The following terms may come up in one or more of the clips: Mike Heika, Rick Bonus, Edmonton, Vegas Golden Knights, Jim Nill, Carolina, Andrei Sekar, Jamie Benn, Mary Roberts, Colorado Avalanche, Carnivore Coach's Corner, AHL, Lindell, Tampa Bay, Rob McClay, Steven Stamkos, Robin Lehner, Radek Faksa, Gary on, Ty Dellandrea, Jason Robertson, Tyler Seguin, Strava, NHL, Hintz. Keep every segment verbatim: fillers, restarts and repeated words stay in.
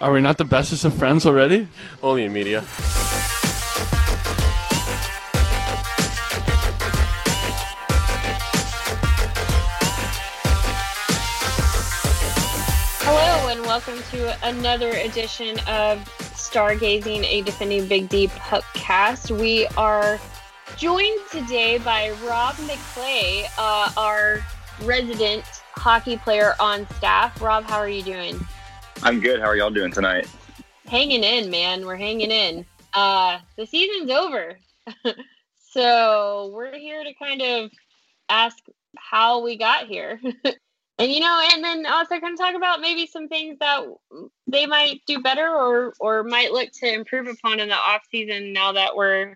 Are we not the bestest of friends already? Only in media. Hello, and welcome to another edition of Stargazing, a Defending Big D podcast. We are joined today by Rob McClay, uh, our resident hockey player on staff. Rob, how are you doing? I'm good. How are y'all doing tonight? Hanging in, man. We're hanging in. Uh, the season's over. So we're here to kind of ask how we got here. And, you know, and then also kind of talk about maybe some things that they might do better or, or might look to improve upon in the off season now that we're kind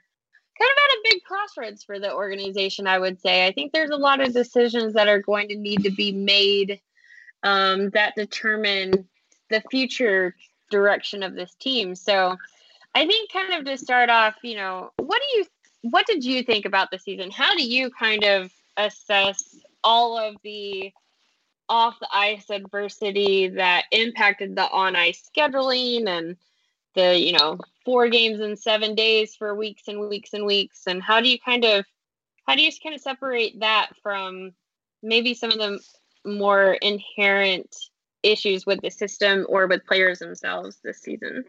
of at a big crossroads for the organization, I would say. I think there's a lot of decisions that are going to need to be made um, that determine the future direction of this team. So I think kind of to start off, you know, what do you, what did you think about the season? How do you kind of assess all of the off the ice adversity that impacted the on ice scheduling and the, you know, four games in seven days for weeks and weeks and weeks? And how do you kind of, how do you kind of separate that from maybe some of the more inherent issues with the system or with players themselves this season?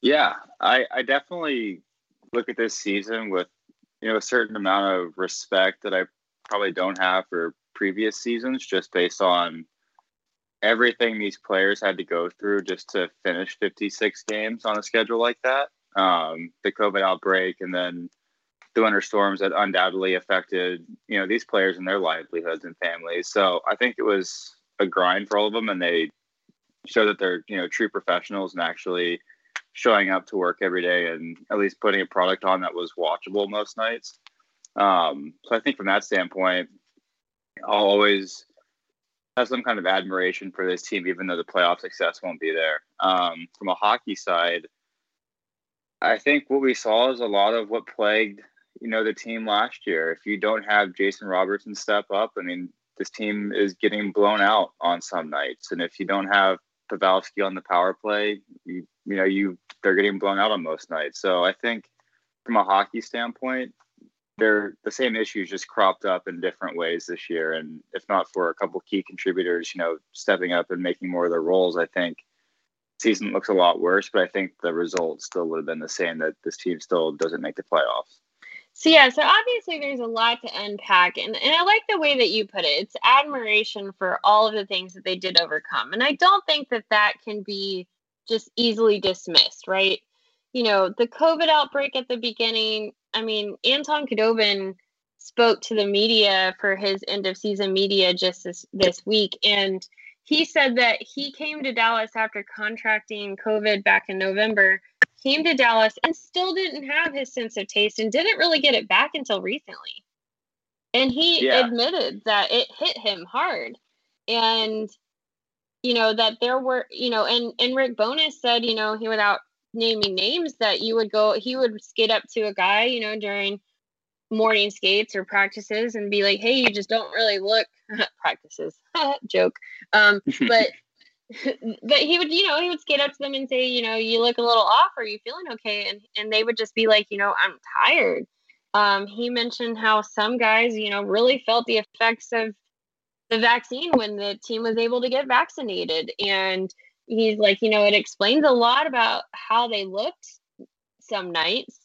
Yeah, I, I definitely look at this season with, you know, a certain amount of respect that I probably don't have for previous seasons, just based on everything these players had to go through just to finish fifty-six games on a schedule like that. Um, the COVID outbreak and then the winter storms that undoubtedly affected, you know, these players and their livelihoods and families. So I think it was a grind for all of them, and they show that they're, you know, true professionals and actually showing up to work every day and at least putting a product on that was watchable most nights. Um, so I think from that standpoint, I'll always have some kind of admiration for this team, even though the playoff success won't be there. Um, from a hockey side, I think what we saw is a lot of what plagued, you know, the team last year. If you don't have Jason Robertson step up, I mean, this team is getting blown out on some nights. And if you don't have Pavelski on the power play, you, you know, you they're getting blown out on most nights. So I think from a hockey standpoint, they're the same issues just cropped up in different ways this year. And if not for a couple key contributors, you know, stepping up and making more of their roles, I think season looks a lot worse. But I think the result still would have been the same, that this team still doesn't make the playoffs. So, yeah, so obviously there's a lot to unpack, and, and I like the way that you put it. It's admiration for all of the things that they did overcome, and I don't think that that can be just easily dismissed, right? You know, the COVID outbreak at the beginning, I mean, Anton Khudobin spoke to the media for his end-of-season media just this, this week, and he said that he came to Dallas after contracting COVID back in November, came to Dallas and still didn't have his sense of taste and didn't really get it back until recently. And he yeah. admitted that it hit him hard. And, you know, that there were, you know, and, and Rick Bonus said, you know, he, without naming names, that you would go, he would skate up to a guy, you know, during morning skates or practices and be like, hey, you just don't really look practices joke. Um, but, but he would, you know, he would skate up to them and say, you know, you look a little off. Are you feeling okay? And and they would just be like, you know, I'm tired. Um, he mentioned how some guys, you know, really felt the effects of the vaccine when the team was able to get vaccinated. And he's like, you know, it explains a lot about how they looked some nights.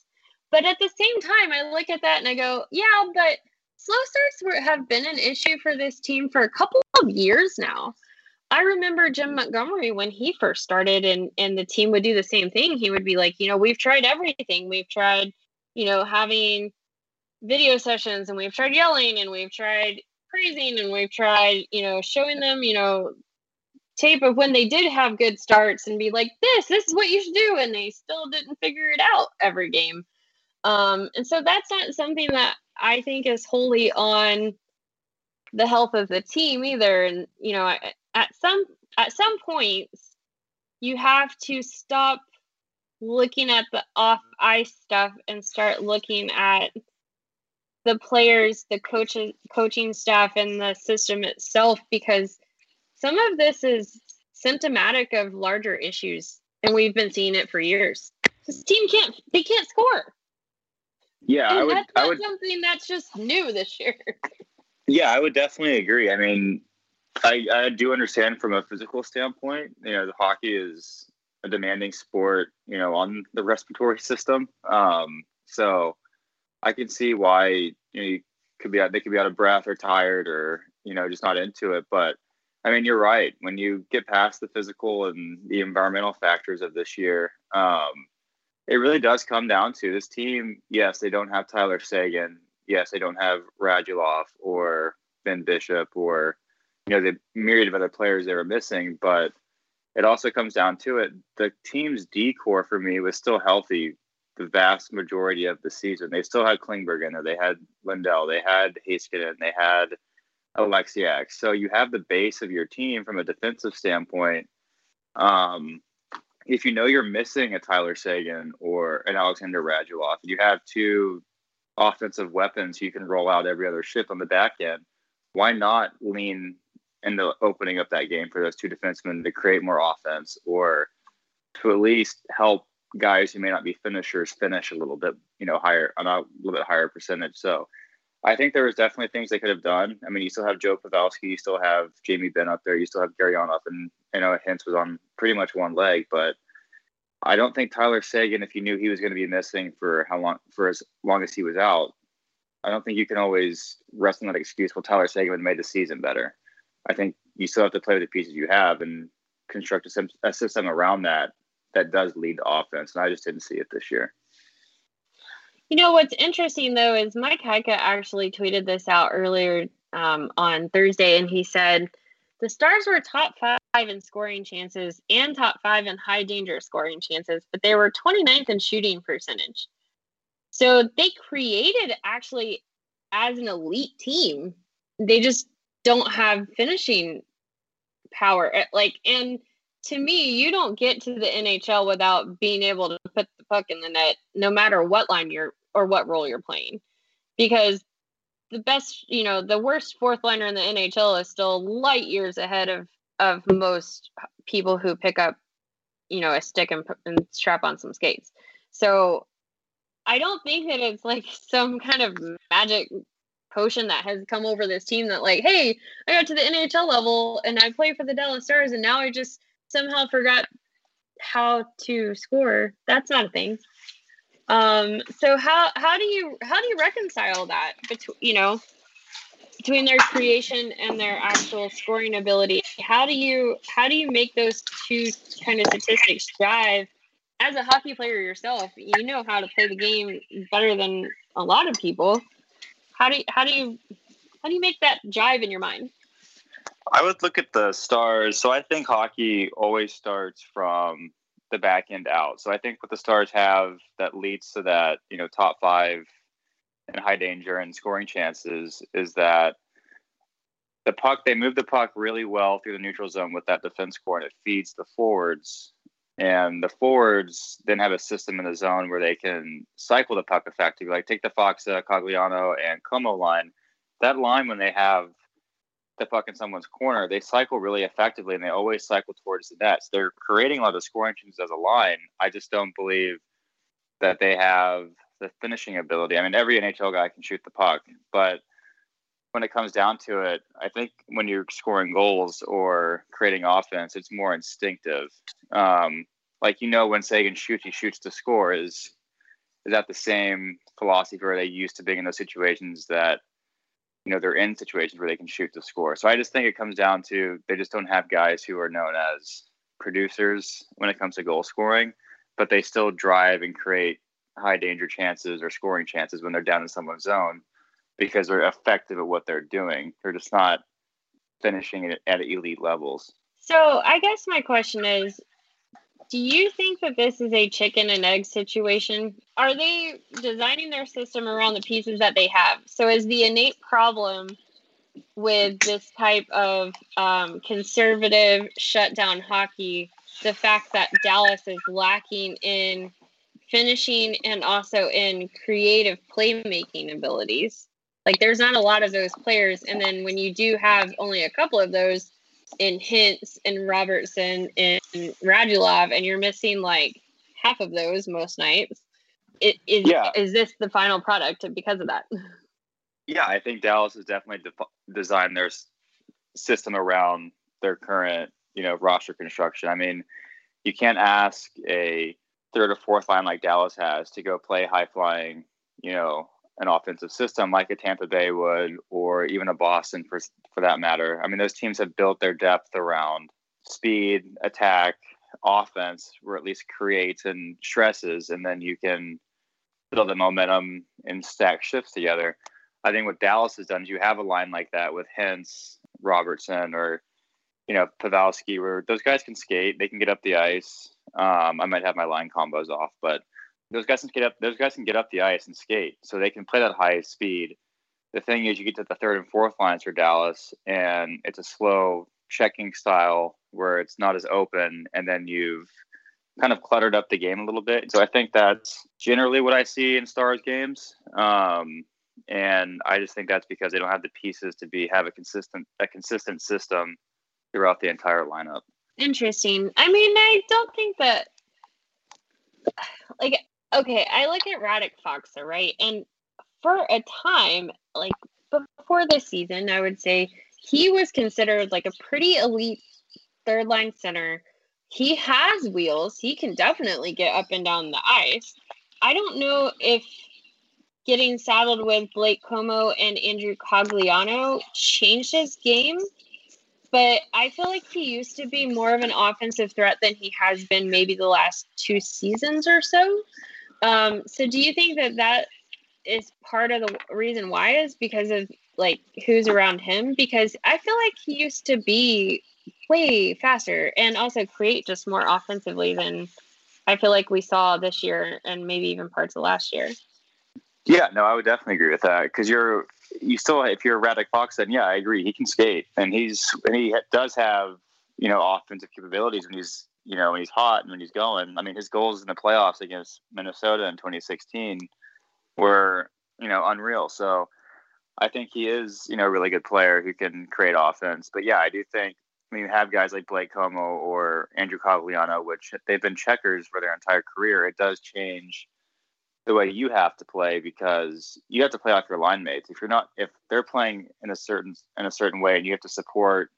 But at the same time, I look at that and I go, yeah, but slow starts were, have been an issue for this team for a couple of years now. I remember Jim Montgomery when he first started, and, and the team would do the same thing. He would be like, you know, we've tried everything. We've tried, you know, having video sessions, and we've tried yelling, and we've tried praising, and we've tried, you know, showing them, you know, tape of when they did have good starts and be like, this, this is what you should do. And they still didn't figure it out every game. Um, and so that's not something that I think is wholly on the health of the team either. And, you know, I, At some at some points, you have to stop looking at the off-ice stuff and start looking at the players, the coaches, coaching staff, and the system itself, because some of this is symptomatic of larger issues, and we've been seeing it for years. This team can't, they can't score. Yeah, and I would, that's not I would, something that's just new this year. Yeah, I would definitely agree. I mean, I, I do understand from a physical standpoint, you know, the hockey is a demanding sport, you know, on the respiratory system. Um, so I can see why, you know, you could be out, they could be out of breath or tired or, you know, just not into it. But I mean, you're right. When you get past the physical and the environmental factors of this year, um, it really does come down to this team. Yes, they don't have Tyler Seguin. Yes, they don't have Radulov or Ben Bishop or, you know, the myriad of other players they were missing. But it also comes down to it. The team's D-core for me was still healthy the vast majority of the season. They still had Klingberg in there. They had Lindell. They had Heiskanen. They had Alexiak. So you have the base of your team from a defensive standpoint. Um, if you know you're missing a Tyler Seguin or an Alexander Radulov, you have two offensive weapons you can roll out every other shift on the back end. Why not lean into opening up that game for those two defensemen to create more offense, or to at least help guys who may not be finishers finish a little bit, you know, higher on a little bit higher percentage. So I think there was definitely things they could have done. I mean, you still have Joe Pavelski, you still have Jamie Benn up there, you still have Gary on up, and you know, Hintz was on pretty much one leg, but I don't think Tyler Seguin, if you knew he was going to be missing for how long, for as long as he was out, I don't think you can always rest on that excuse, well, Tyler Seguin made the season better. I think you still have to play with the pieces you have and construct a, a system around that that does lead to offense. And I just didn't see it this year. You know, what's interesting, though, is Mike Heika actually tweeted this out earlier um, on Thursday, and he said, the Stars were top five in scoring chances and top five in high danger scoring chances, but they were twenty-ninth in shooting percentage. So they created actually as an elite team. They just don't have finishing power. Like, and to me, you don't get to the N H L without being able to put the puck in the net, no matter what line you're or what role you're playing, because the best, you know, the worst fourth liner in the N H L is still light years ahead of, of most people who pick up, you know, a stick and, and strap on some skates. So I don't think that it's like some kind of magic potion that has come over this team that like, hey, I got to the N H L level and I play for the Dallas Stars and now I just somehow forgot how to score. That's not a thing. Um, so how, how do you, how do you reconcile that between, you know, between their creation and their actual scoring ability? How do you, how do you make those two kind of statistics drive? As a hockey player yourself, you know how to play the game better than a lot of people. How do you, how do you, how do you make that jive in your mind? I would look at the Stars. So I think hockey always starts from the back end out. So I think what the Stars have that leads to that, you know, top five and high danger and scoring chances is that the puck, they move the puck really well through the neutral zone with that defense core, and it feeds the forwards, and the forwards then have a system in the zone where they can cycle the puck effectively. Like take the Faksa, Cogliano, and Como line. That line, when they have the puck in someone's corner, they cycle really effectively, and they always cycle towards the net. So they're creating a lot of scoring chances as a line. I just don't believe that they have the finishing ability. I mean, every N H L guy can shoot the puck, but when it comes down to it, I think when you're scoring goals or creating offense, it's more instinctive. Um, like, you know, when Seguin shoots, he shoots to score. Is, is that the same philosophy where they used to being in those situations that, you know, they're in situations where they can shoot to score? So I just think it comes down to they just don't have guys who are known as producers when it comes to goal scoring, but they still drive and create high danger chances or scoring chances when they're down in someone's zone because they're effective at what they're doing. They're just not finishing it at elite levels. So I guess my question is, do you think that this is a chicken and egg situation? Are they designing their system around the pieces that they have? So is the innate problem with this type of um, conservative shutdown hockey the fact that Dallas is lacking in finishing and also in creative playmaking abilities? Like, there's not a lot of those players. And then when you do have only a couple of those, and Hintz and Robertson and Radulov, and you're missing like half of those most nights. It, is, yeah. Is this the final product because of that? Yeah, I think Dallas has definitely de- designed their s- system around their current, you know, roster construction. I mean, you can't ask a third or fourth line like Dallas has to go play high-flying, you know, an offensive system like a Tampa Bay would, or even a Boston for for that matter. I mean, those teams have built their depth around speed, attack, offense, or at least creates and stresses, and then you can build the momentum and stack shifts together. I think what Dallas has done is you have a line like that with Hintz, Robertson, or, you know, Pavelski, where those guys can skate, they can get up the ice. Um, I might have my line combos off, but those guys can get up. Those guys can get up the ice and skate, so they can play that high speed. The thing is, you get to the third and fourth lines for Dallas, and it's a slow checking style where it's not as open, and then you've kind of cluttered up the game a little bit. So I think that's generally what I see in Stars games. Um, And I just think that's because they don't have the pieces to be have a consistent a consistent system throughout the entire lineup. Interesting. I mean, I don't think that, like, okay, I look at Radek Faksa, right? And for a time, like, before this season, I would say he was considered, like, a pretty elite third-line center. He has wheels. He can definitely get up and down the ice. I don't know if getting saddled with Blake Como and Andrew Cogliano changed his game, but I feel like he used to be more of an offensive threat than he has been maybe the last two seasons or so. Um, so do you think that that is part of the reason why is because of like who's around him? Because I feel like he used to be way faster and also create just more offensively than I feel like we saw this year and maybe even parts of last year. Yeah, no, I would definitely agree with that because you're, you still, if you're Radek Faksa, then yeah, I agree. He can skate and he's, and he does have, you know, offensive capabilities when he's, you know, when he's hot and when he's going. I mean, his goals in the playoffs against Minnesota in twenty sixteen were, you know, unreal. So I think he is, you know, a really good player who can create offense. But yeah, I do think, I mean, you have guys like Blake Como or Andrew Cogliano, which they've been checkers for their entire career. It does change the way you have to play because you have to play off your line mates. If you're not, if they're playing in a certain, in a certain way and you have to support,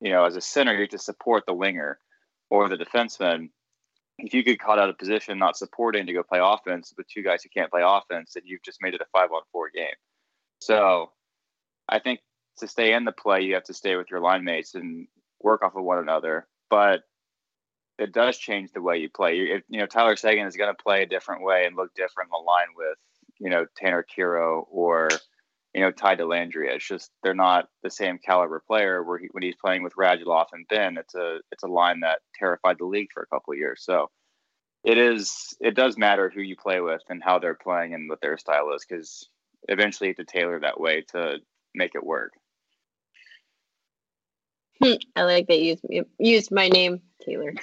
you know, as a center, you have to support the winger or the defenseman. If you get caught out of position, not supporting to go play offense with two guys who can't play offense, then you've just made it a five on four game. So I think to stay in the play, you have to stay with your line mates and work off of one another. But it does change the way you play. You, you know, Tyler Seguin is going to play a different way and look different in the line with, you know, Tanner Kero or, you know, Ty Dellandrea. It's just they're not the same caliber player. Where he, when he's playing with Radulov and Ben, it's a it's a line that terrified the league for a couple of years. So it is it does matter who you play with and how they're playing and what their style is because eventually you have to tailor that way to make it work. I like that you used, used my name, Taylor.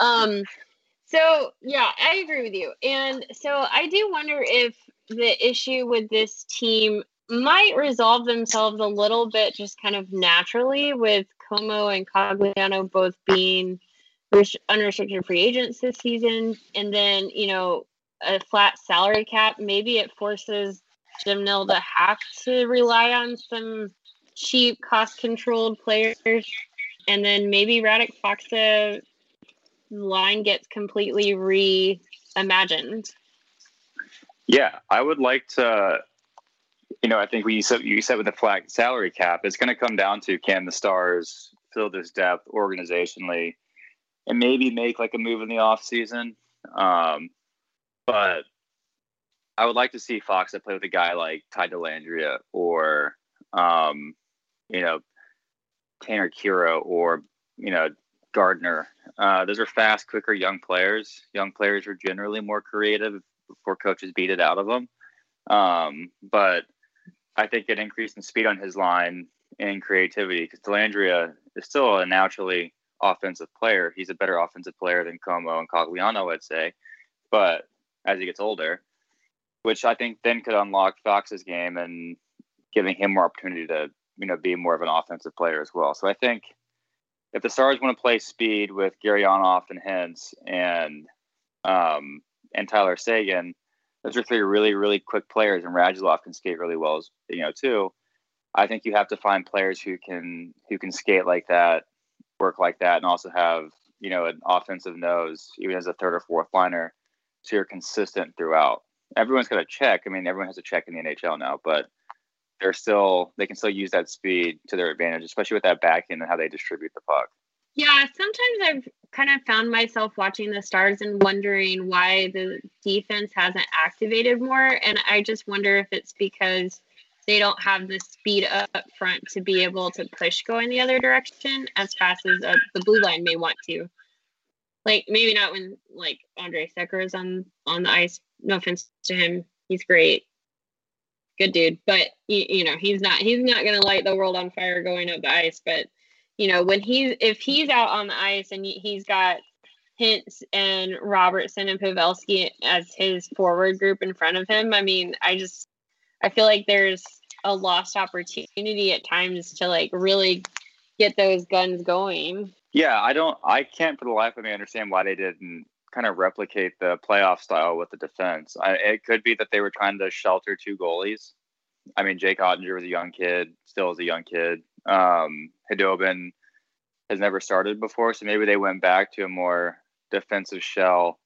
um, so, yeah, I agree with you. And so I do wonder if the issue with this team might resolve themselves a little bit just kind of naturally with Como and Cogliano both being unrestricted free agents this season. And then, you know, a flat salary cap, maybe it forces Jim Nill to have to rely on some cheap, cost-controlled players, and then maybe Radek Faksa line gets completely reimagined. Yeah, I would like to, you know, I think what you said, you said with the flat salary cap, it's going to come down to can the Stars fill this depth organizationally and maybe make like a move in the offseason. Um, but I would like to see Faksa play with a guy like Ty Dellandrea or um, you know, Tanner Kero or, you know, Gardner. Uh, those are fast, quicker, young players. Young players are generally more creative before coaches beat it out of them. Um, but I think an increase in speed on his line and creativity, because Dellandrea is still a naturally offensive player. He's a better offensive player than Como and Cogliano, I'd say. But as he gets older, which I think then could unlock Fox's game and giving him more opportunity to, you know, be more of an offensive player as well. So I think if the Stars want to play speed with Gurianov and Hintz and um, and Tyler Seguin, those are three really, really quick players, and Radulov can skate really well, you know, too. I think you have to find players who can who can skate like that, work like that, and also have, you know, an offensive nose, even as a third or fourth liner, so you're consistent throughout. Everyone's got a check. I mean, everyone has a check in the N H L now, but they're still they can still use that speed to their advantage, especially with that back end and how they distribute the puck. Yeah, sometimes I've kind of found myself watching the Stars and wondering why the defense hasn't activated more, and I just wonder if it's because they don't have the speed up front to be able to push going the other direction as fast as uh, the blue line may want to. Like, maybe not when, like, Andrei Sekar is on, on the ice. No offense to him. He's great. Good dude. But, you, you know, he's not he's not going to light the world on fire going up the ice. But, you know, when he's if he's out on the ice and he's got Hintz and Robertson and Pavelski as his forward group in front of him, I mean, I just... I feel like there's a lost opportunity at times to, like, really get those guns going. Yeah, I don't, I can't for the life of me understand why they didn't kind of replicate the playoff style with the defense. I, it could be that they were trying to shelter two goalies. I mean, Jake Ottinger was a young kid, still is a young kid. Um, Khudobin has never started before, so maybe they went back to a more defensive shell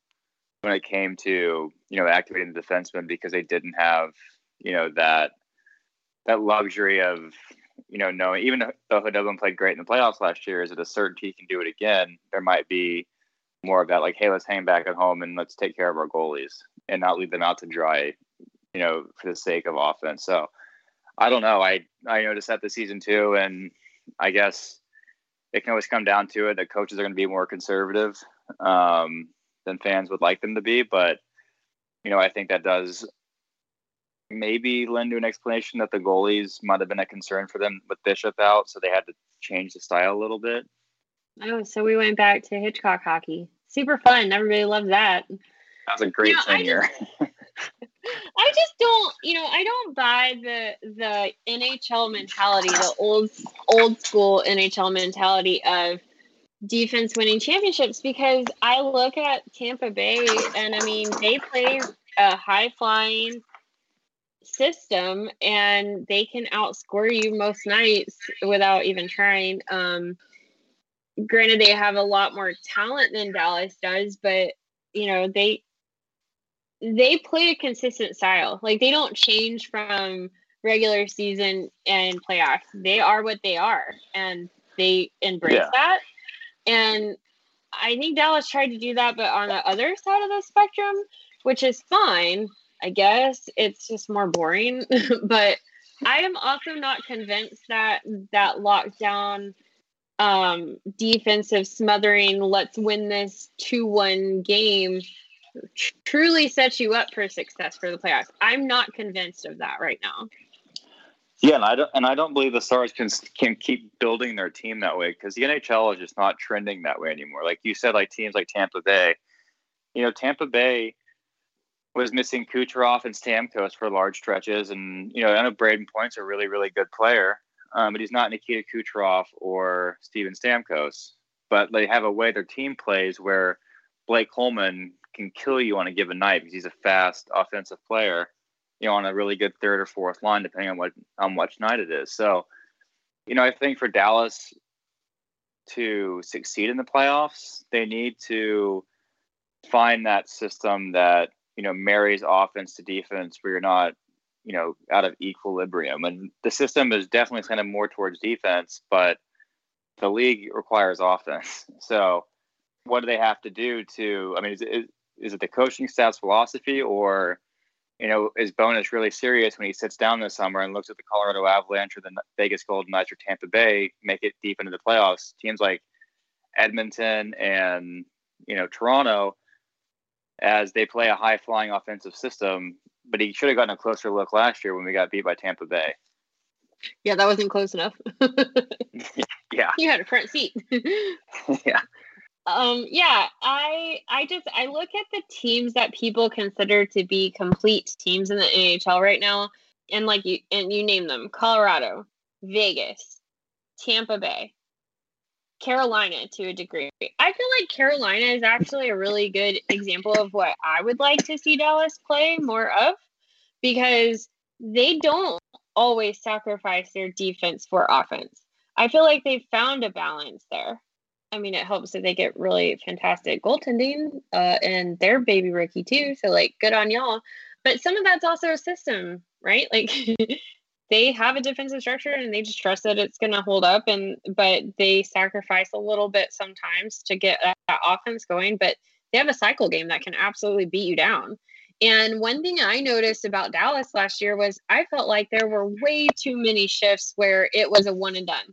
when it came to, you know, activating the defenseman, because they didn't have, you know, that that luxury of, you know, knowing, even though Khudobin played great in the playoffs last year, is it a certainty he can do it again? There might be more of that, like, hey, let's hang back at home and let's take care of our goalies and not leave them out to dry, you know, for the sake of offense. So I don't know. I, I noticed that this season too, and I guess it can always come down to it that coaches are going to be more conservative um, than fans would like them to be. But, you know, I think that does maybe lend to an explanation that the goalies might have been a concern for them with Bishop out, so they had to change the style a little bit. Oh, so we went back to Hitchcock hockey. Super fun. Everybody loved that. That was a great you know, thing I here. Just, I just don't, you know, I don't buy the the N H L mentality, the old old school N H L mentality of defense winning championships, because I look at Tampa Bay and, I mean, they play a high-flying system and they can outscore you most nights without even trying. Um granted, they have a lot more talent than Dallas does, but, you know, they they play a consistent style. Like, they don't change from regular season and playoffs. They are what they are, and they embrace yeah. that. And I think Dallas tried to do that, but on the other side of the spectrum, which is fine, I guess. It's just more boring. But I am also not convinced that that lockdown um, defensive smothering, let's win this two one game, tr- truly sets you up for success for the playoffs. I'm not convinced of that right now. Yeah, and I don't, and I don't believe the Stars can can keep building their team that way, because the N H L is just not trending that way anymore. Like you said, like teams like Tampa Bay, you know, Tampa Bay was missing Kucherov and Stamkos for large stretches. And, you know, I know Braden Point's a really, really good player, um, but he's not Nikita Kucherov or Steven Stamkos. But they have a way their team plays where Blake Coleman can kill you on a given night because he's a fast offensive player, you know, on a really good third or fourth line, depending on what on which night it is. So, you know, I think for Dallas to succeed in the playoffs, they need to find that system that, you know, marries offense to defense where you're not, you know, out of equilibrium. And the system is definitely kind of more towards defense, but the league requires offense. So what do they have to do to, I mean, is it, is it the coaching staff's philosophy, or, you know, is Bonus really serious when he sits down this summer and looks at the Colorado Avalanche or the Vegas Golden Knights or Tampa Bay make it deep into the playoffs? Teams like Edmonton and, you know, Toronto, as they play a high-flying offensive system, but he should have gotten a closer look last year when we got beat by Tampa Bay. Yeah, that wasn't close enough. Yeah. You had a front seat. yeah. Um, yeah, I I just, I look at the teams that people consider to be complete teams in the N H L right now, and like you, and you name them, Colorado, Vegas, Tampa Bay, Carolina to a degree. I feel like Carolina is actually a really good example of what I would like to see Dallas play more of, because they don't always sacrifice their defense for offense. I feel like they've found a balance there. I mean, it helps that they get really fantastic goaltending, uh, and they're baby Ricky too, so like good on y'all. But some of that's also a system, right? Like they have a defensive structure and they just trust that it's going to hold up, and but they sacrifice a little bit sometimes to get that, that offense going. But they have a cycle game that can absolutely beat you down. And one thing I noticed about Dallas last year was I felt like there were way too many shifts where it was a one and done.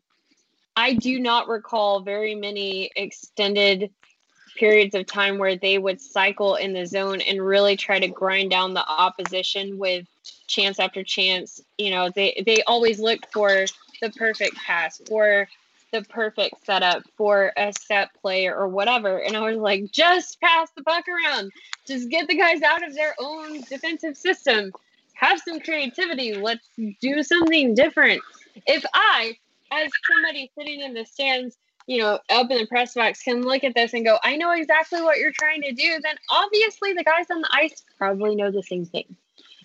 I do not recall very many extended periods of time where they would cycle in the zone and really try to grind down the opposition with chance after chance. You know, they, they always look for the perfect pass or the perfect setup for a set play or whatever. And I was like, just pass the puck around. Just get the guys out of their own defensive system. Have some creativity. Let's do something different. If I, as somebody sitting in the stands, you know, up in the press box, can look at this and go, I know exactly what you're trying to do, then obviously the guys on the ice probably know the same thing.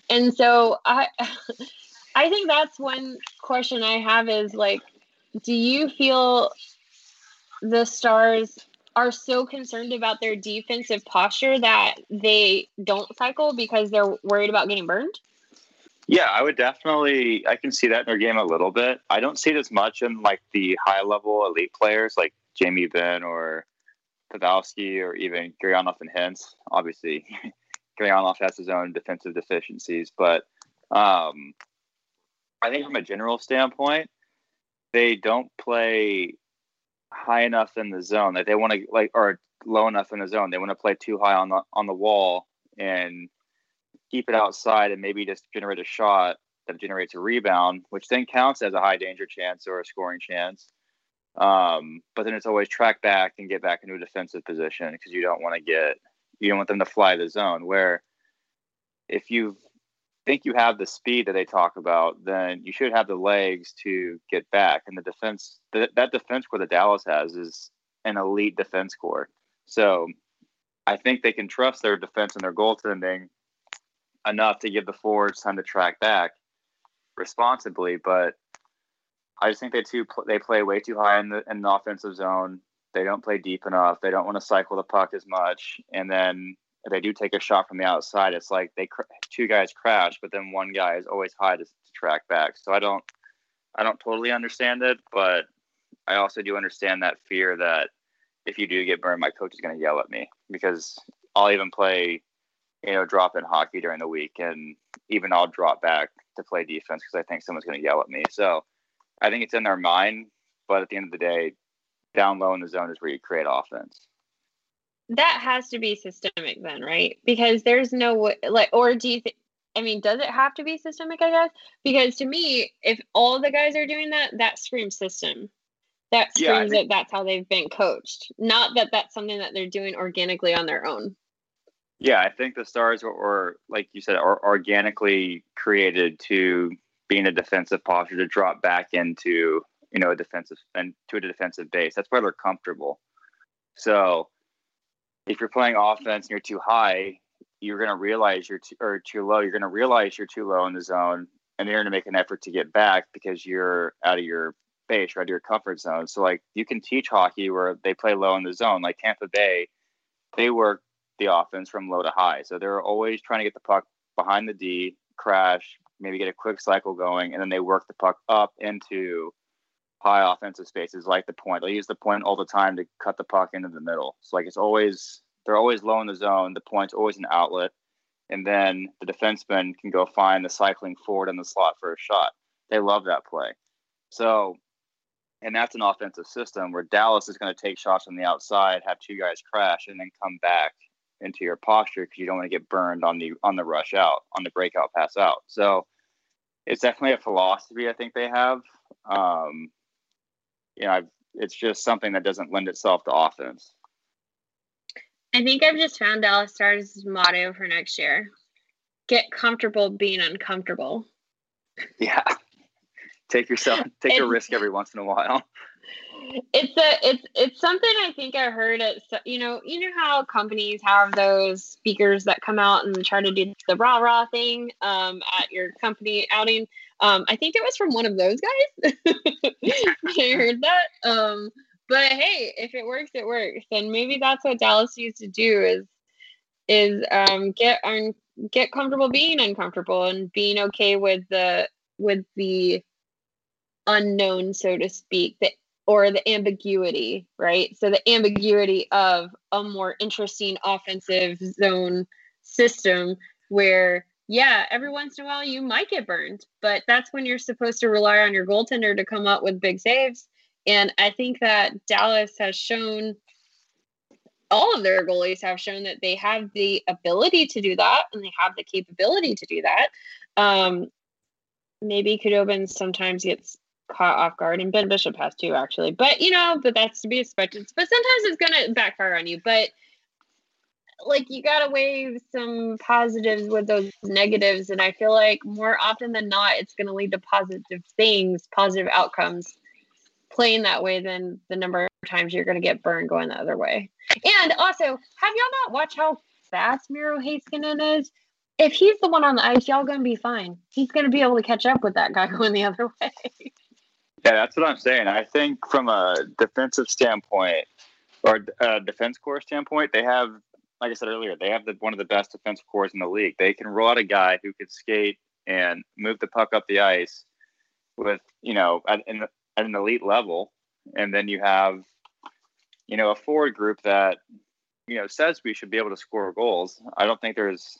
And so I, I think that's one question I have is like, do you feel the Stars are so concerned about their defensive posture that they don't cycle because they're worried about getting burned? Yeah, I would definitely, I can see that in their game a little bit. I don't see it as much in like the high level elite players like Jamie Benn or Pavelski or even Gurianov and Hintz. Obviously, Gurianov has his own defensive deficiencies, but um, I think from a general standpoint, they don't play high enough in the zone that they want to like, or low enough in the zone. They want to play too high on the on the wall and keep it outside and maybe just generate a shot that generates a rebound, which then counts as a high danger chance or a scoring chance. Um, but then it's always track back and get back into a defensive position because you don't want to get, you don't want them to fly the zone, where if you think you have the speed that they talk about, then you should have the legs to get back. And the defense, th- that defense core that Dallas has is an elite defense core. So I think they can trust their defense and their goaltending enough to give the forwards time to track back responsibly, but I just think they too they play way too high in the, in the offensive zone. They don't play deep enough. They don't want to cycle the puck as much, and then if they do take a shot from the outside, it's like they cr- two guys crash, but then one guy is always high to, to track back. So I don't I don't totally understand it, but I also do understand that fear that if you do get burned, my coach is going to yell at me, because I'll even play, you know, drop in hockey during the week, and even I'll drop back to play defense because I think someone's going to yell at me. So I think it's in their mind, but at the end of the day, down low in the zone is where you create offense. That has to be systemic then, right? Because there's no like, or do you think, I mean, does it have to be systemic, I guess? Because to me, if all the guys are doing that, that screams system. That screams yeah, think- that that's how they've been coached. Not that that's something that they're doing organically on their own. Yeah, I think the Stars are, are, like you said, are organically created to be in a defensive posture, to drop back into, you know, a defensive and to a defensive base. That's where they're comfortable. So if you're playing offense and you're too high, you're going to realize you're too, or too low. You're going to realize you're too low in the zone, and you're going to make an effort to get back because you're out of your base, you're out of your comfort zone. So like you can teach hockey where they play low in the zone, like Tampa Bay, they work the offense from low to high, so they're always trying to get the puck behind the D, crash, maybe get a quick cycle going, and then they work the puck up into high offensive spaces like the point. They use the point all the time to cut the puck into the middle. So like it's always, they're always low in the zone, the point's always an outlet, and then the defenseman can go find the cycling forward in the slot for a shot. They love that play. So, and that's an offensive system where Dallas is going to take shots on the outside, have two guys crash, and then come back into your posture because you don't want to get burned on the on the rush out, on the breakout pass out. So it's definitely a philosophy I think they have. Um, you know, I've, it's just something that doesn't lend itself to offense. I think I've just found Dallas Stars' motto for next year: get comfortable being uncomfortable. Yeah, take yourself, take and, a risk every once in a while. It's a it's it's something I think I heard at, you know, you know how companies have those speakers that come out and try to do the rah rah thing um, at your company outing. Um, I think it was from one of those guys. I heard that. Um, but hey, if it works, it works, and maybe that's what Dallas used to do is is um, get un- get comfortable being uncomfortable and being okay with the with the unknown, so to speak. The Or the ambiguity, right? So the ambiguity of a more interesting offensive zone system where, yeah, every once in a while you might get burned, but that's when you're supposed to rely on your goaltender to come up with big saves. And I think that Dallas has shown, all of their goalies have shown that they have the ability to do that and they have the capability to do that. Um, maybe Khudobin sometimes gets caught off guard, and Ben Bishop has too, actually. But you know, but that's to be expected. But sometimes it's gonna backfire on you. But like, you gotta weigh some positives with those negatives, and I feel like more often than not, it's gonna lead to positive things, positive outcomes. Playing that way than the number of times you're gonna get burned going the other way. And also, have y'all not watched how fast Miro Heiskanen is? If he's the one on the ice, y'all gonna be fine. He's gonna be able to catch up with that guy going the other way. Yeah, that's what I'm saying. I think from a defensive standpoint or a defense corps standpoint, they have, like I said earlier, they have the, one of the best defensive corps in the league. They can roll out a guy who could skate and move the puck up the ice with, you know, at, in, at an elite level. And then you have, you know, a forward group that, you know, says we should be able to score goals. I don't think there's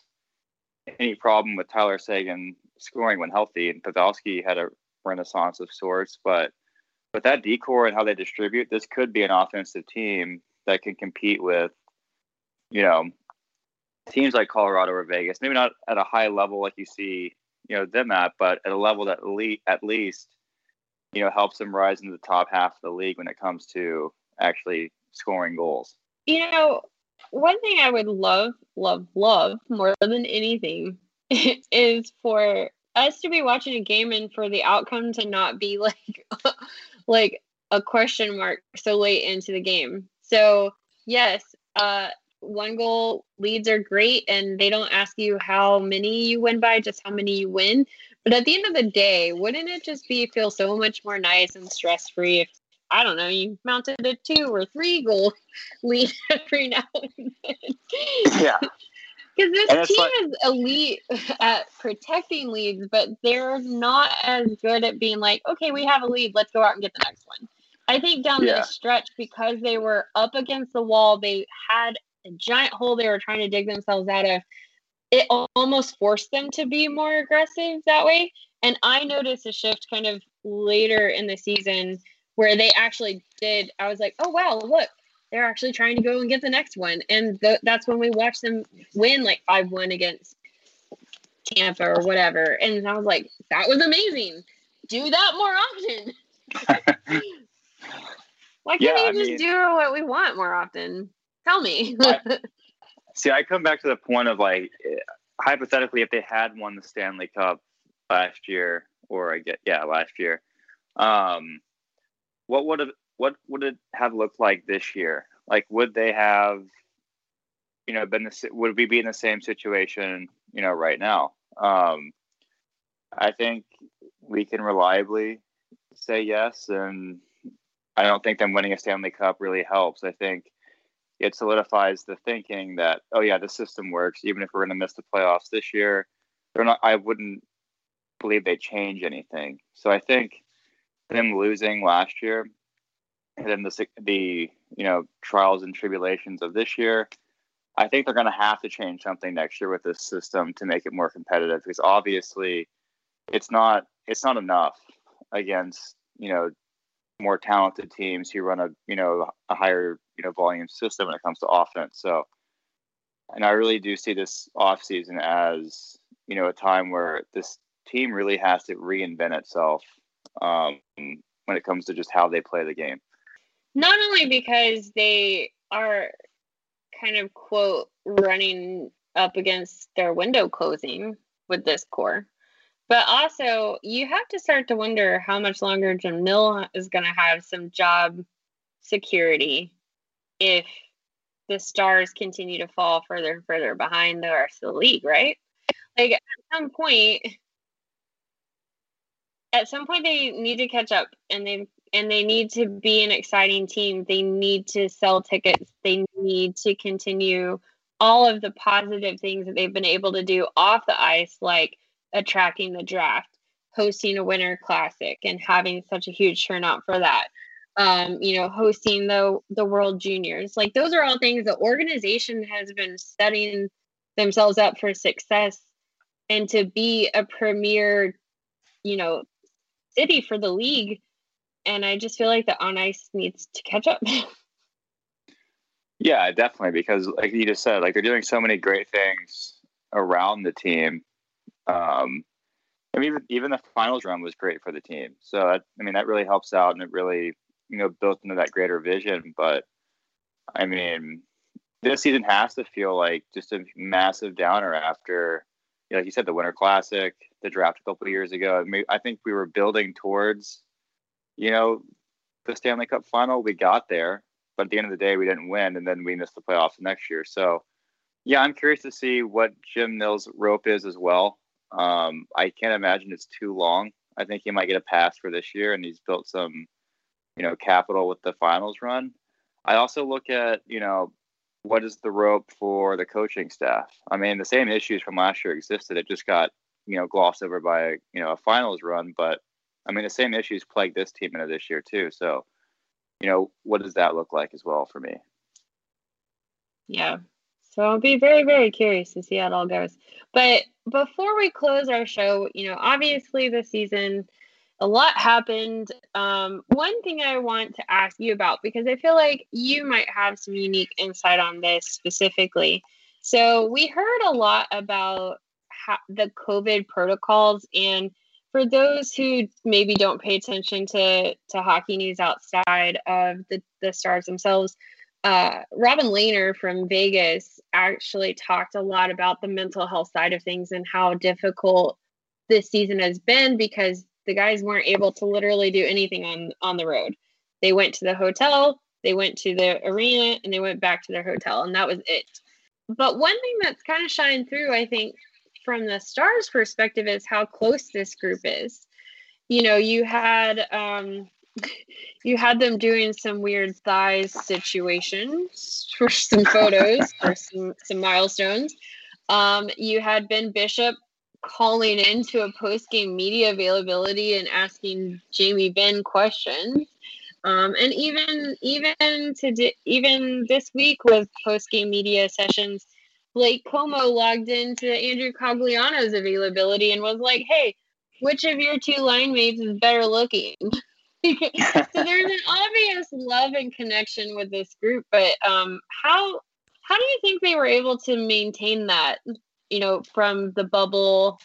any problem with Tyler Seguin scoring when healthy. And Pavelski had a renaissance of sorts, but but that decor and how they distribute, this could be an offensive team that can compete with, you know, teams like Colorado or Vegas. Maybe not at a high level like you see, you know, them at, but at a level that at least, you know, helps them rise into the top half of the league when it comes to actually scoring goals. You know, one thing I would love, love, love more than anything is for us to be watching a game and for the outcome to not be like like a question mark so late into the game. So yes, uh, one goal leads are great, and they don't ask you how many you win by, just how many you win. But at the end of the day, wouldn't it just be feel so much more nice and stress-free if, I don't know, you mounted a two or three goal lead every now and then? Yeah. Because this team like, is elite at protecting leads, but they're not as good at being like, okay, we have a lead, let's go out and get the next one. I think down yeah. the stretch, because they were up against the wall, they had a giant hole they were trying to dig themselves out of. It almost forced them to be more aggressive that way. And I noticed a shift kind of later in the season where they actually did. I was like, oh, wow, look. They're actually trying to go and get the next one. And th- that's when we watched them win like five one against Tampa or whatever. And I was like, that was amazing. Do that more often. Why can't yeah, we just I mean, do what we want more often? Tell me. I, see, I come back to the point of like, hypothetically, if they had won the Stanley Cup last year or I get, yeah, last year, um, what would have, what would it have looked like this year? Like, would they have, you know, been, the, would we be in the same situation, you know, right now? Um, I think we can reliably say yes. And I don't think them winning a Stanley Cup really helps. I think it solidifies the thinking that, oh yeah, the system works. Even if we're going to miss the playoffs this year, they're not, I wouldn't believe they change anything. So I think them losing last year, and then the, the, you know, trials and tribulations of this year, I think they're going to have to change something next year with this system to make it more competitive, because obviously it's not, it's not enough against, you know, more talented teams who run a, you know, a higher, you know, volume system when it comes to offense. So, and I really do see this offseason as, you know, a time where this team really has to reinvent itself um, when it comes to just how they play the game. Not only because they are kind of, quote, running up against their window closing with this core, but also you have to start to wonder how much longer Jim Nill is going to have some job security if the Stars continue to fall further and further behind the rest of the league, right? Like, at some point, at some point they need to catch up, and they and they need to be an exciting team. They need to sell tickets. They need to continue all of the positive things that they've been able to do off the ice, like attracting the draft, hosting a Winter Classic, and having such a huge turnout for that. Um, you know, hosting the the World Juniors. Like, those are all things the organization has been setting themselves up for success and to be a premier, you know, city for the league. And I just feel like the on ice needs to catch up. Yeah, definitely. Because like you just said, like, they're doing so many great things around the team. Um, I mean, even the finals run was great for the team. So, that, I mean, that really helps out, and it really, you know, built into that greater vision. But, I mean, this season has to feel like just a massive downer after, you know, like you said, the Winter Classic, the draft a couple of years ago. I mean, I think we were building towards, you know, the Stanley Cup final. We got there, but at the end of the day, we didn't win, and then we missed the playoffs next year. So, yeah, I'm curious to see what Jim Nill's rope is as well. Um, I can't imagine it's too long. I think he might get a pass for this year, and he's built some, you know, capital with the finals run. I also look at, you know, what is the rope for the coaching staff? I mean, the same issues from last year existed. It just got, you know, glossed over by, you know, a finals run. But, I mean, the same issues plagued this team into this year too. So, you know, what does that look like as well for me? Yeah. So I'll be very, very curious to see how it all goes. But before we close our show, you know, obviously this season, a lot happened. Um, one thing I want to ask you about, because I feel like you might have some unique insight on this specifically. So we heard a lot about how the COVID protocols. And for those who maybe don't pay attention to, to hockey news outside of the, the Stars themselves, Uh, Robin Lehner from Vegas actually talked a lot about the mental health side of things and how difficult this season has been, because the guys weren't able to literally do anything on, on the road. They went to the hotel, they went to the arena, and they went back to their hotel, and that was it. But one thing that's kind of shined through, I think, from the Stars' perspective is how close this group is. You know, you had... Um, You had them doing some weird thighs situations for some photos or some, some milestones. Um, you had Ben Bishop calling into a post-game media availability and asking Jamie Benn questions. Um, and even even to di- even this week with post-game media sessions, Blake Como logged into Andrew Cogliano's availability and was like, "Hey, which of your two line mates is better looking?" So there's an obvious love and connection with this group, but um, how how do you think they were able to maintain that, you know, from the bubble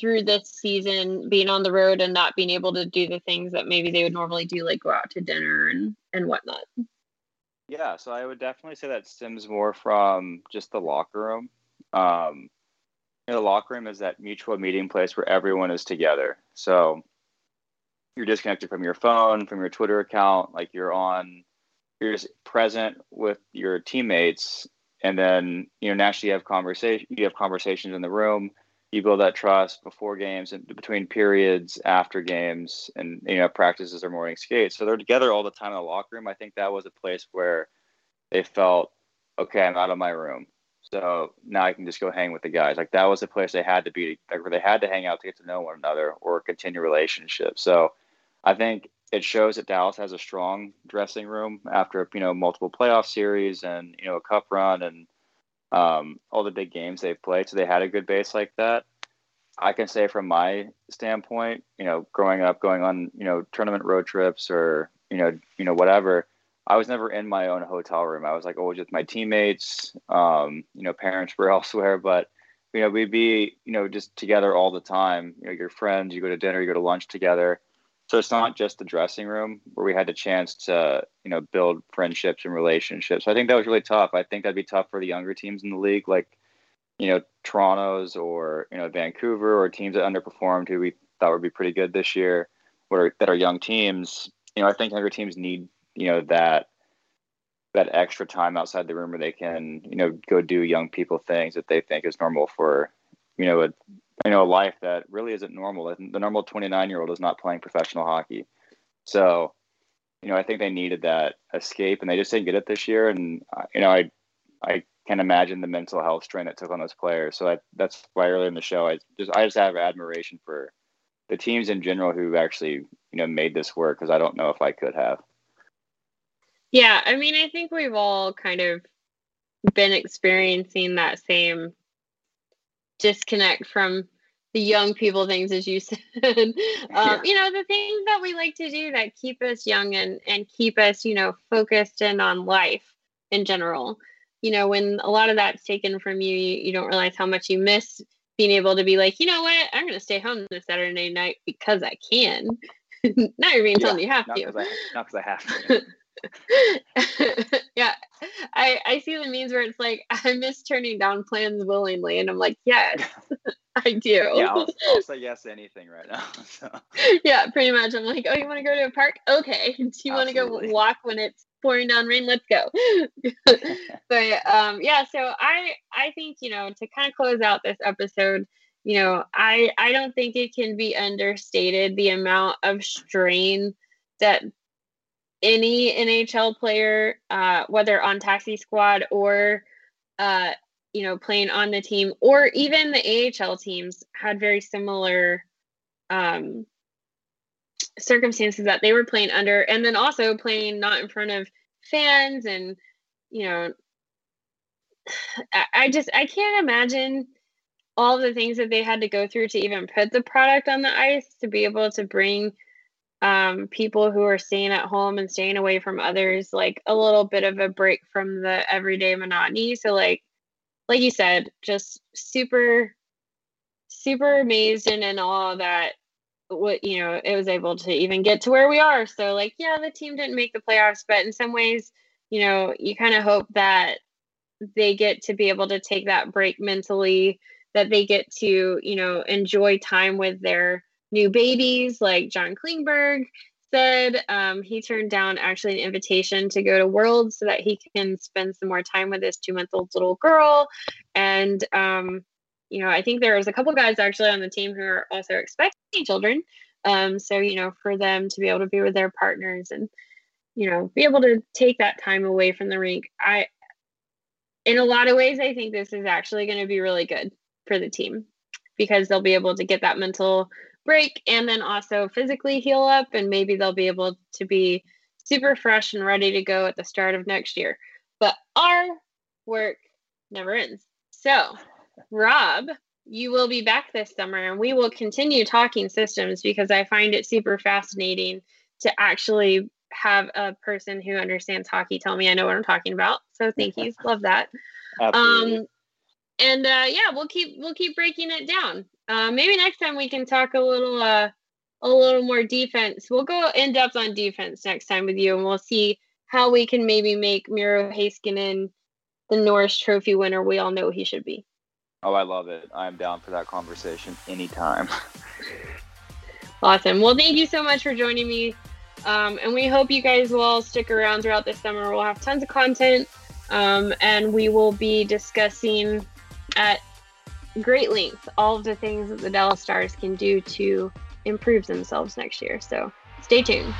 through this season, being on the road and not being able to do the things that maybe they would normally do, like go out to dinner and, and whatnot? Yeah, so I would definitely say that stems more from just the locker room. Um, you know, the locker room is that mutual meeting place where everyone is together. So you're disconnected from your phone, from your Twitter account. Like, you're on, you're just present with your teammates. And then, you know, naturally you have conversation, you have conversations in the room. You build that trust before games and between periods, after games, and, you know, practices or morning skates. So they're together all the time in the locker room. I think that was a place where they felt, okay, I'm out of my room, so now I can just go hang with the guys. Like, that was a place they had to be, like, where they had to hang out to get to know one another or continue relationships. So I think it shows that Dallas has a strong dressing room after, you know, multiple playoff series and, you know, a cup run and um, all the big games they've played. So they had a good base like that. I can say from my standpoint, you know, growing up, going on, you know, tournament road trips or, you know, you know, whatever, I was never in my own hotel room. I was like always with my teammates. Um, you know, parents were elsewhere, but, you know, we'd be, you know, just together all the time. You know, your friends, you go to dinner, you go to lunch together. So it's not just the dressing room where we had the chance to, you know, build friendships and relationships. So I think that was really tough. I think that'd be tough for the younger teams in the league, like, you know, Toronto's or, you know, Vancouver, or teams that underperformed who we thought would be pretty good this year, what are, that are young teams. You know, I think younger teams need you know, that that extra time outside the room where they can, you know, go do young people things that they think is normal for, you know, a you know a life that really isn't normal. The normal twenty-nine-year-old is not playing professional hockey. So, you know, I think they needed that escape, and they just didn't get it this year. And, you know, I I can't imagine the mental health strain that took on those players. So I, that's why earlier in the show, I just I just have admiration for the teams in general who actually, you know, made this work, because I don't know if I could have. Yeah, I mean, I think we've all kind of been experiencing that same disconnect from the young people things, as you said. um, yeah. You know, the things that we like to do that keep us young and, and keep us, you know, focused in on life in general. You know, when a lot of that's taken from you, you, you don't realize how much you miss being able to be like, you know what, I'm going to stay home this Saturday night because I can. Now you're being yeah, told you have not to. I, not because I have to. yeah I I see the memes where it's like, I miss turning down plans willingly, and I'm like, yes, I do. Yeah, I'll, I'll say yes to anything right now, so. Yeah, pretty much. I'm like, oh, you want to go to a park? Okay. Do you want to go walk when it's pouring down rain? Let's go. But um yeah, so I I think, you know, to kind of close out this episode, you know, I I don't think it can be understated the amount of strain that any N H L player, uh, whether on taxi squad or, uh, you know, playing on the team, or even the A H L teams, had very similar um, circumstances that they were playing under. And then also playing not in front of fans. And, you know, I, I just, I can't imagine all the things that they had to go through to even put the product on the ice, to be able to bring Um, people who are staying at home and staying away from others, like, a little bit of a break from the everyday monotony. So like, like you said, just super, super amazed and in awe that, what, you know, it was able to even get to where we are. So like, yeah, the team didn't make the playoffs, but in some ways, you know, you kind of hope that they get to be able to take that break mentally, that they get to, you know, enjoy time with their new babies. Like John Klingberg said, um, he turned down actually an invitation to go to Worlds so that he can spend some more time with his two-month-old little girl. And, um, you know, I think there was a couple guys actually on the team who are also expecting children. Um, so, you know, for them to be able to be with their partners and, you know, be able to take that time away from the rink. I, in a lot of ways, I think this is actually going to be really good for the team, because they'll be able to get that mental break and then also physically heal up, and maybe they'll be able to be super fresh and ready to go at the start of next year. But our work never ends. So, Rob, you will be back this summer, and we will continue talking systems, because I find it super fascinating to actually have a person who understands hockey tell me I know what I'm talking about. So thank you. Love that. Absolutely. Um, and uh, yeah, we'll keep we'll keep breaking it down. Uh, maybe next time we can talk a little, uh, a little more defense. We'll go in depth on defense next time with you, and we'll see how we can maybe make Miro Heiskanen the Norris Trophy winner we all know he should be. Oh, I love it! I'm down for that conversation anytime. Awesome. Well, thank you so much for joining me, um, and we hope you guys will all stick around throughout the summer. We'll have tons of content, um, and we will be discussing at great length all of the things that the Dallas Stars can do to improve themselves next year. So stay tuned.